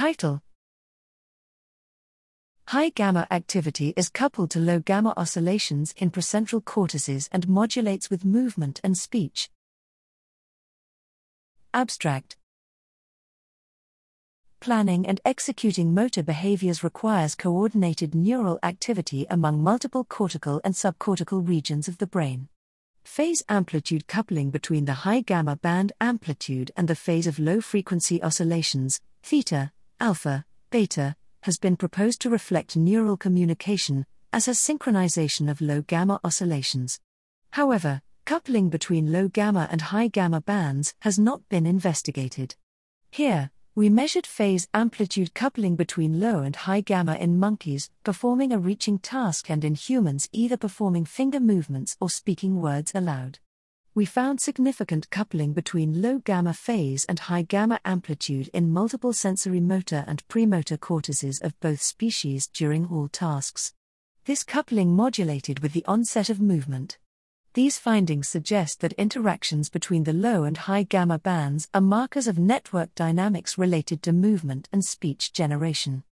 Title: High-gamma activity is coupled to low-gamma oscillations in precentral cortices and modulates with movement and speech. Abstract: Planning and executing motor behaviors requires coordinated neural activity among multiple cortical and subcortical regions of the brain. Phase-amplitude coupling between the high-gamma band amplitude and the phase of low-frequency oscillations, theta, alpha, beta, has been proposed to reflect neural communication, as has synchronization of low-gamma oscillations. However, coupling between low-gamma and high-gamma bands has not been investigated. Here, we measured phase-amplitude coupling between low and high-gamma in monkeys performing a reaching task and in humans either performing finger movements or speaking words aloud. We found significant coupling between low-gamma phase and high-gamma amplitude in multiple sensory motor and premotor cortices of both species during all tasks. This coupling modulated with the onset of movement. These findings suggest that interactions between the low and high-gamma bands are markers of network dynamics related to movement and speech generation.